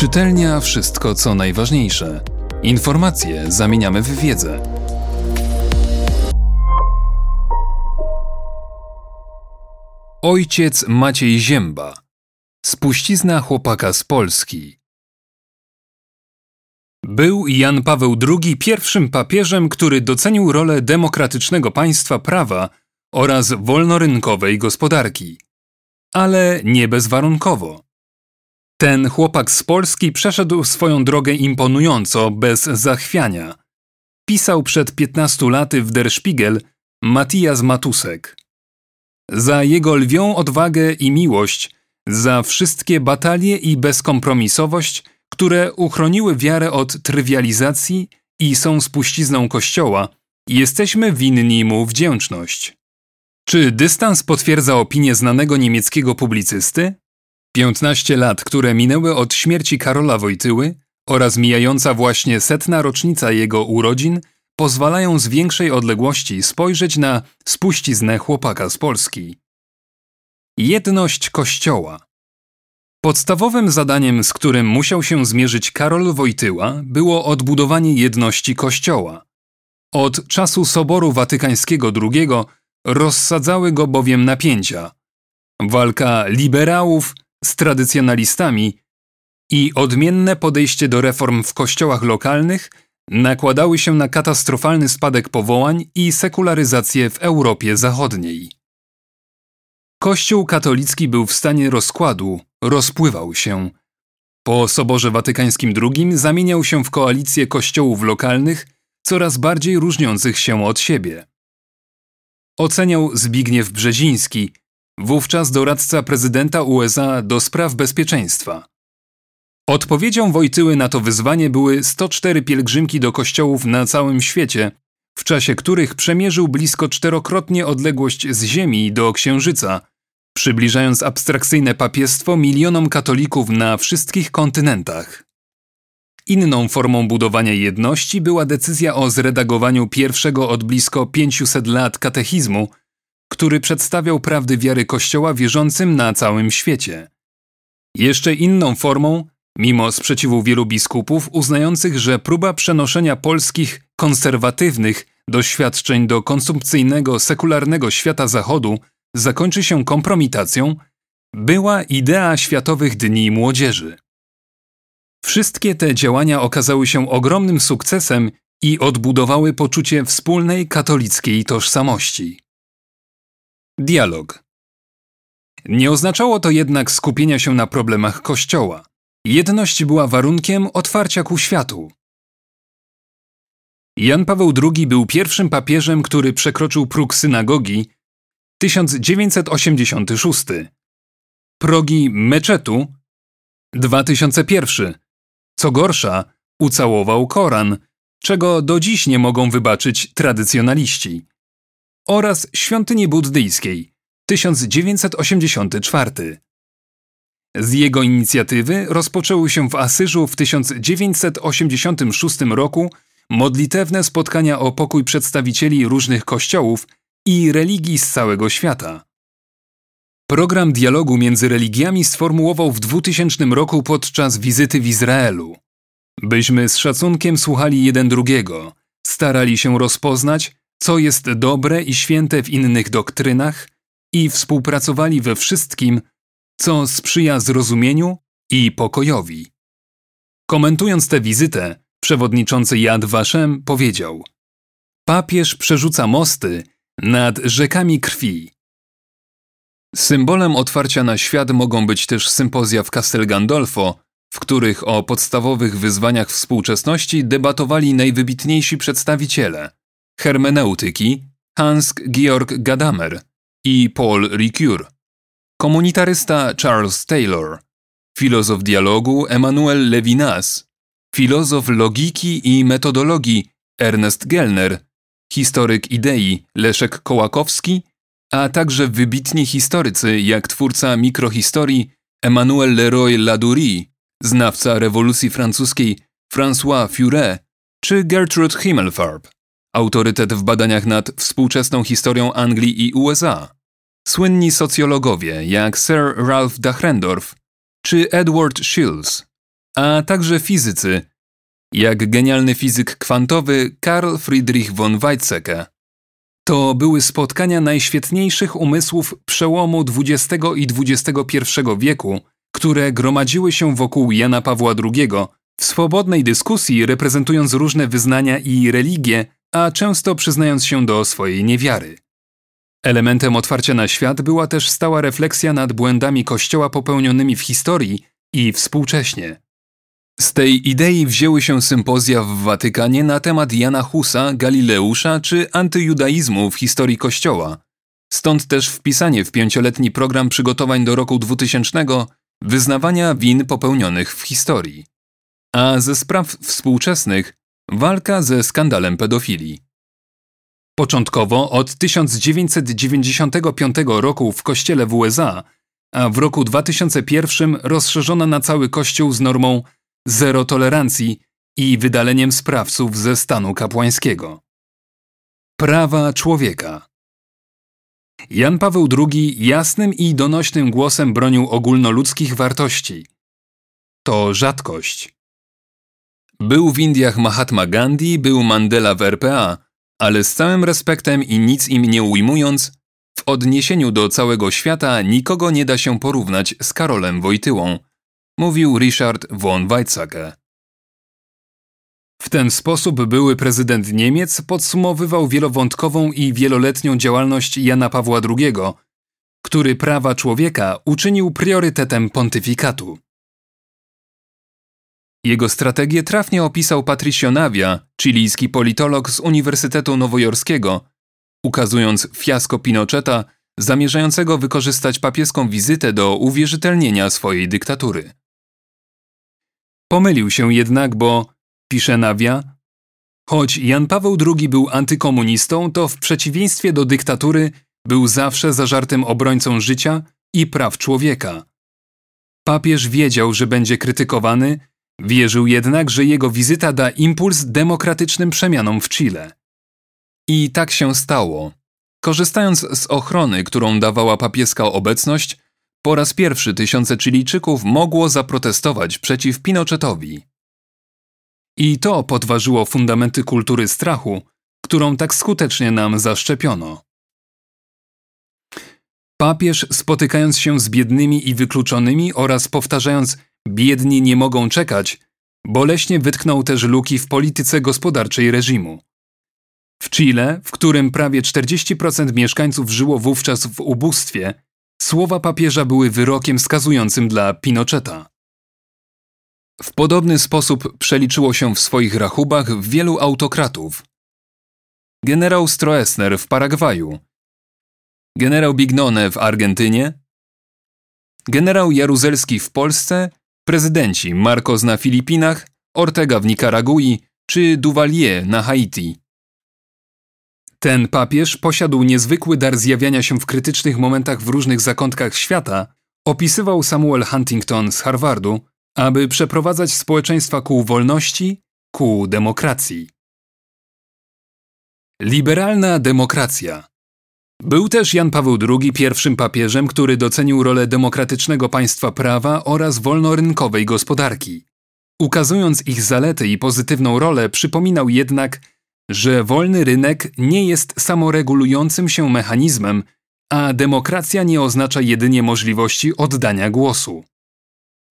Czytelnia wszystko, co najważniejsze. Informacje zamieniamy w wiedzę. Ojciec Maciej Zięba. Spuścizna chłopaka z Polski. Był Jan Paweł II pierwszym papieżem, który docenił rolę demokratycznego państwa prawa oraz wolnorynkowej gospodarki. Ale nie bezwarunkowo. Ten chłopak z Polski przeszedł swoją drogę imponująco, bez zachwiania. Pisał przed 15 laty w Der Spiegel Matthias Matusek. Za jego lwią odwagę i miłość, za wszystkie batalie i bezkompromisowość, które uchroniły wiarę od trywializacji i są spuścizną Kościoła, jesteśmy winni mu wdzięczność. Czy dystans potwierdza opinię znanego niemieckiego publicysty? 15 lat, które minęły od śmierci Karola Wojtyły oraz mijająca właśnie 100. rocznica jego urodzin, pozwalają z większej odległości spojrzeć na spuściznę chłopaka z Polski. Jedność Kościoła. Podstawowym zadaniem, z którym musiał się zmierzyć Karol Wojtyła, było odbudowanie jedności Kościoła. Od czasu Soboru Watykańskiego II rozsadzały go bowiem napięcia. Walka liberałów z tradycjonalistami i odmienne podejście do reform w kościołach lokalnych nakładały się na katastrofalny spadek powołań i sekularyzację w Europie Zachodniej. Kościół katolicki był w stanie rozkładu, rozpływał się. Po Soborze Watykańskim II zamieniał się w koalicję kościołów lokalnych, coraz bardziej różniących się od siebie. Oceniał Zbigniew Brzeziński, wówczas doradca prezydenta USA do spraw bezpieczeństwa. Odpowiedzią Wojtyły na to wyzwanie były 104 pielgrzymki do kościołów na całym świecie, w czasie których przemierzył blisko 4-krotnie odległość z Ziemi do Księżyca, przybliżając abstrakcyjne papiestwo milionom katolików na wszystkich kontynentach. Inną formą budowania jedności była decyzja o zredagowaniu pierwszego od blisko 500 lat katechizmu, który przedstawiał prawdy wiary Kościoła wierzącym na całym świecie. Jeszcze inną formą, mimo sprzeciwu wielu biskupów uznających, że próba przenoszenia polskich konserwatywnych doświadczeń do konsumpcyjnego, sekularnego świata Zachodu zakończy się kompromitacją, była idea Światowych Dni Młodzieży. Wszystkie te działania okazały się ogromnym sukcesem i odbudowały poczucie wspólnej katolickiej tożsamości. Dialog. Nie oznaczało to jednak skupienia się na problemach Kościoła. Jedność była warunkiem otwarcia ku światu. Jan Paweł II był pierwszym papieżem, który przekroczył próg synagogi 1986, progi meczetu 2001. Co gorsza, ucałował Koran, czego do dziś nie mogą wybaczyć tradycjonaliści. Oraz świątyni buddyjskiej 1984. Z jego inicjatywy rozpoczęły się w Asyżu w 1986 roku modlitewne spotkania o pokój przedstawicieli różnych kościołów i religii z całego świata. Program dialogu między religiami sformułował w 2000 roku podczas wizyty w Izraelu. Byśmy z szacunkiem słuchali jeden drugiego, starali się rozpoznać, co jest dobre i święte w innych doktrynach i współpracowali we wszystkim, co sprzyja zrozumieniu i pokojowi. Komentując tę wizytę, przewodniczący Yad Vashem powiedział: papież przerzuca mosty nad rzekami krwi. Symbolem otwarcia na świat mogą być też sympozja w Castel Gandolfo, w których o podstawowych wyzwaniach współczesności debatowali najwybitniejsi przedstawiciele hermeneutyki Hans-Georg Gadamer i Paul Ricoeur, komunitarysta Charles Taylor, filozof dialogu Emmanuel Levinas, filozof logiki i metodologii Ernest Gellner, historyk idei Leszek Kołakowski, a także wybitni historycy jak twórca mikrohistorii Emmanuel Leroy Ladurie, znawca rewolucji francuskiej François Furet czy Gertrude Himmelfarb, autorytet w badaniach nad współczesną historią Anglii i USA. Słynni socjologowie jak Sir Ralph Dahrendorf czy Edward Shils, a także fizycy, jak genialny fizyk kwantowy Karl Friedrich von Weizsäcker. To były spotkania najświetniejszych umysłów przełomu XX i XXI wieku, które gromadziły się wokół Jana Pawła II, w swobodnej dyskusji reprezentując różne wyznania i religie, a często przyznając się do swojej niewiary. Elementem otwarcia na świat była też stała refleksja nad błędami Kościoła popełnionymi w historii i współcześnie. Z tej idei wzięły się sympozja w Watykanie na temat Jana Husa, Galileusza czy antyjudaizmu w historii Kościoła. Stąd też wpisanie w 5-letni program przygotowań do roku 2000 wyznawania win popełnionych w historii. A ze spraw współczesnych walka ze skandalem pedofilii. Początkowo od 1995 roku w kościele w USA, a w roku 2001 rozszerzona na cały kościół z normą zero tolerancji i wydaleniem sprawców ze stanu kapłańskiego. Prawa człowieka. Jan Paweł II jasnym i donośnym głosem bronił ogólnoludzkich wartości. To rzadkość. Był w Indiach Mahatma Gandhi, był Mandela w RPA, ale z całym respektem i nic im nie ujmując, w odniesieniu do całego świata nikogo nie da się porównać z Karolem Wojtyłą, mówił Richard von Weizsäcker. W ten sposób były prezydent Niemiec podsumowywał wielowątkową i wieloletnią działalność Jana Pawła II, który prawa człowieka uczynił priorytetem pontyfikatu. Jego strategię trafnie opisał Patricio Navia, chilijski politolog z Uniwersytetu Nowojorskiego, ukazując fiasko Pinocheta, zamierzającego wykorzystać papieską wizytę do uwierzytelnienia swojej dyktatury. Pomylił się jednak, bo, pisze Navia, choć Jan Paweł II był antykomunistą, to w przeciwieństwie do dyktatury był zawsze zażartym obrońcą życia i praw człowieka. Papież wiedział, że będzie krytykowany, wierzył jednak, że jego wizyta da impuls demokratycznym przemianom w Chile. I tak się stało. Korzystając z ochrony, którą dawała papieska obecność, po raz pierwszy tysiące Chilijczyków mogło zaprotestować przeciw Pinochetowi. I to podważyło fundamenty kultury strachu, którą tak skutecznie nam zaszczepiono. Papież, spotykając się z biednymi i wykluczonymi oraz powtarzając „biedni nie mogą czekać”, boleśnie wytknął też luki w polityce gospodarczej reżimu. W Chile, w którym prawie 40% mieszkańców żyło wówczas w ubóstwie, słowa papieża były wyrokiem skazującym dla Pinocheta. W podobny sposób przeliczyło się w swoich rachubach wielu autokratów. Generał Stroessner w Paragwaju, generał Bignone w Argentynie, generał Jaruzelski w Polsce, prezydenci Marcos na Filipinach, Ortega w Nikaragui czy Duvalier na Haiti. Ten papież posiadł niezwykły dar zjawiania się w krytycznych momentach w różnych zakątkach świata, opisywał Samuel Huntington z Harvardu, aby przeprowadzać społeczeństwa ku wolności, ku demokracji. Liberalna demokracja. Był też Jan Paweł II pierwszym papieżem, który docenił rolę demokratycznego państwa prawa oraz wolnorynkowej gospodarki. Ukazując ich zalety i pozytywną rolę, przypominał jednak, że wolny rynek nie jest samoregulującym się mechanizmem, a demokracja nie oznacza jedynie możliwości oddania głosu.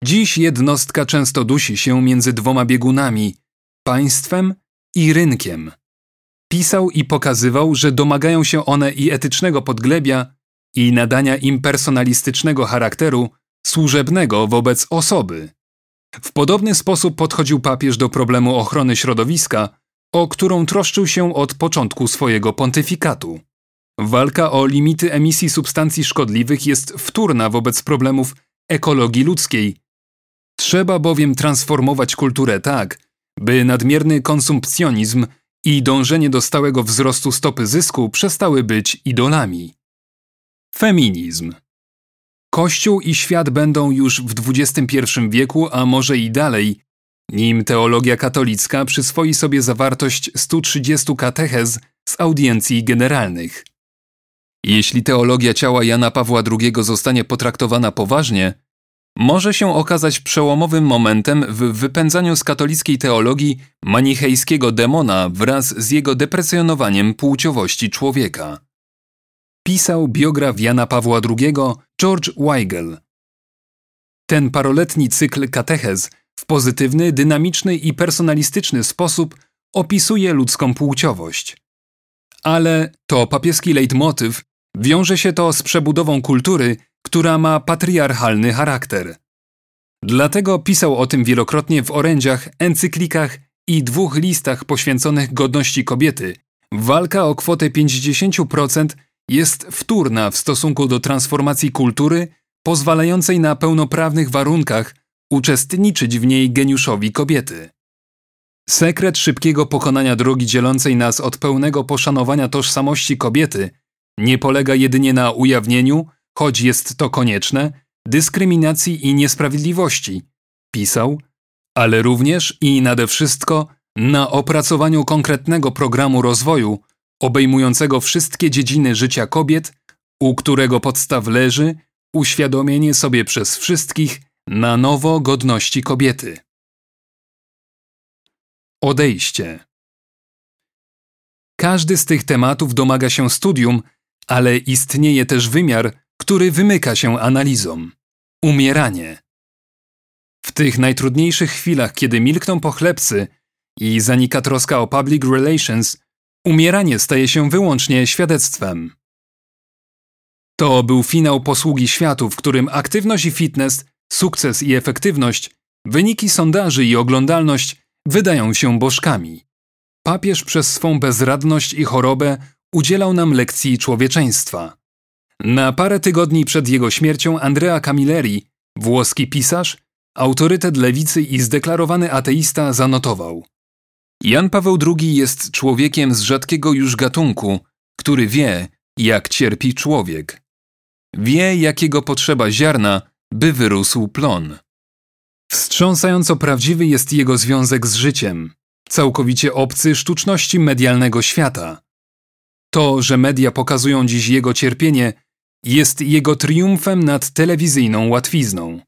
Dziś jednostka często dusi się między dwoma biegunami – państwem i rynkiem. Pisał i pokazywał, że domagają się one i etycznego podglebia, i nadania im personalistycznego charakteru, służebnego wobec osoby. W podobny sposób podchodził papież do problemu ochrony środowiska, o którą troszczył się od początku swojego pontyfikatu. Walka o limity emisji substancji szkodliwych jest wtórna wobec problemów ekologii ludzkiej. Trzeba bowiem transformować kulturę tak, by nadmierny konsumpcjonizm i dążenie do stałego wzrostu stopy zysku przestały być idolami. Feminizm. Kościół i świat będą już w XXI wieku, a może i dalej, nim teologia katolicka przyswoi sobie zawartość 130 katechez z audiencji generalnych. Jeśli teologia ciała Jana Pawła II zostanie potraktowana poważnie, może się okazać przełomowym momentem w wypędzaniu z katolickiej teologii manichejskiego demona wraz z jego deprecjonowaniem płciowości człowieka. Pisał biograf Jana Pawła II George Weigel. Ten paroletni cykl katechez w pozytywny, dynamiczny i personalistyczny sposób opisuje ludzką płciowość. Ale to papieski leitmotyw, wiąże się to z przebudową kultury, która ma patriarchalny charakter. Dlatego pisał o tym wielokrotnie w orędziach, encyklikach i 2 listach poświęconych godności kobiety. Walka o kwotę 50% jest wtórna w stosunku do transformacji kultury, pozwalającej na pełnoprawnych warunkach uczestniczyć w niej geniuszowi kobiety. Sekret szybkiego pokonania drogi dzielącej nas od pełnego poszanowania tożsamości kobiety nie polega jedynie na ujawnieniu, choć jest to konieczne, dyskryminacji i niesprawiedliwości, pisał, ale również i nade wszystko na opracowaniu konkretnego programu rozwoju obejmującego wszystkie dziedziny życia kobiet, u którego podstaw leży uświadomienie sobie przez wszystkich na nowo godności kobiety. Odejście. Każdy z tych tematów domaga się studium, ale istnieje też wymiar, który wymyka się analizom. Umieranie. W tych najtrudniejszych chwilach, kiedy milkną pochlebcy i zanika troska o public relations, umieranie staje się wyłącznie świadectwem. To był finał posługi światu, w którym aktywność i fitness, sukces i efektywność, wyniki sondaży i oglądalność wydają się bożkami. Papież przez swą bezradność i chorobę udzielał nam lekcji człowieczeństwa. Na parę tygodni przed jego śmiercią Andrea Camilleri, włoski pisarz, autorytet lewicy i zdeklarowany ateista, zanotował: Jan Paweł II jest człowiekiem z rzadkiego już gatunku, który wie, jak cierpi człowiek. Wie, jakiego potrzeba ziarna, by wyrósł plon. Wstrząsająco prawdziwy jest jego związek z życiem, całkowicie obcy sztuczności medialnego świata. To, że media pokazują dziś jego cierpienie, jest jego triumfem nad telewizyjną łatwizną.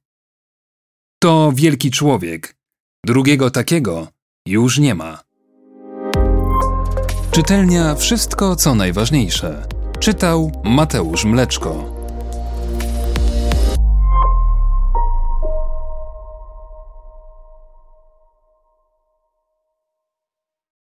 To wielki człowiek. Drugiego takiego już nie ma. Czytelnia Wszystko, co najważniejsze. Czytał Mateusz Mleczko.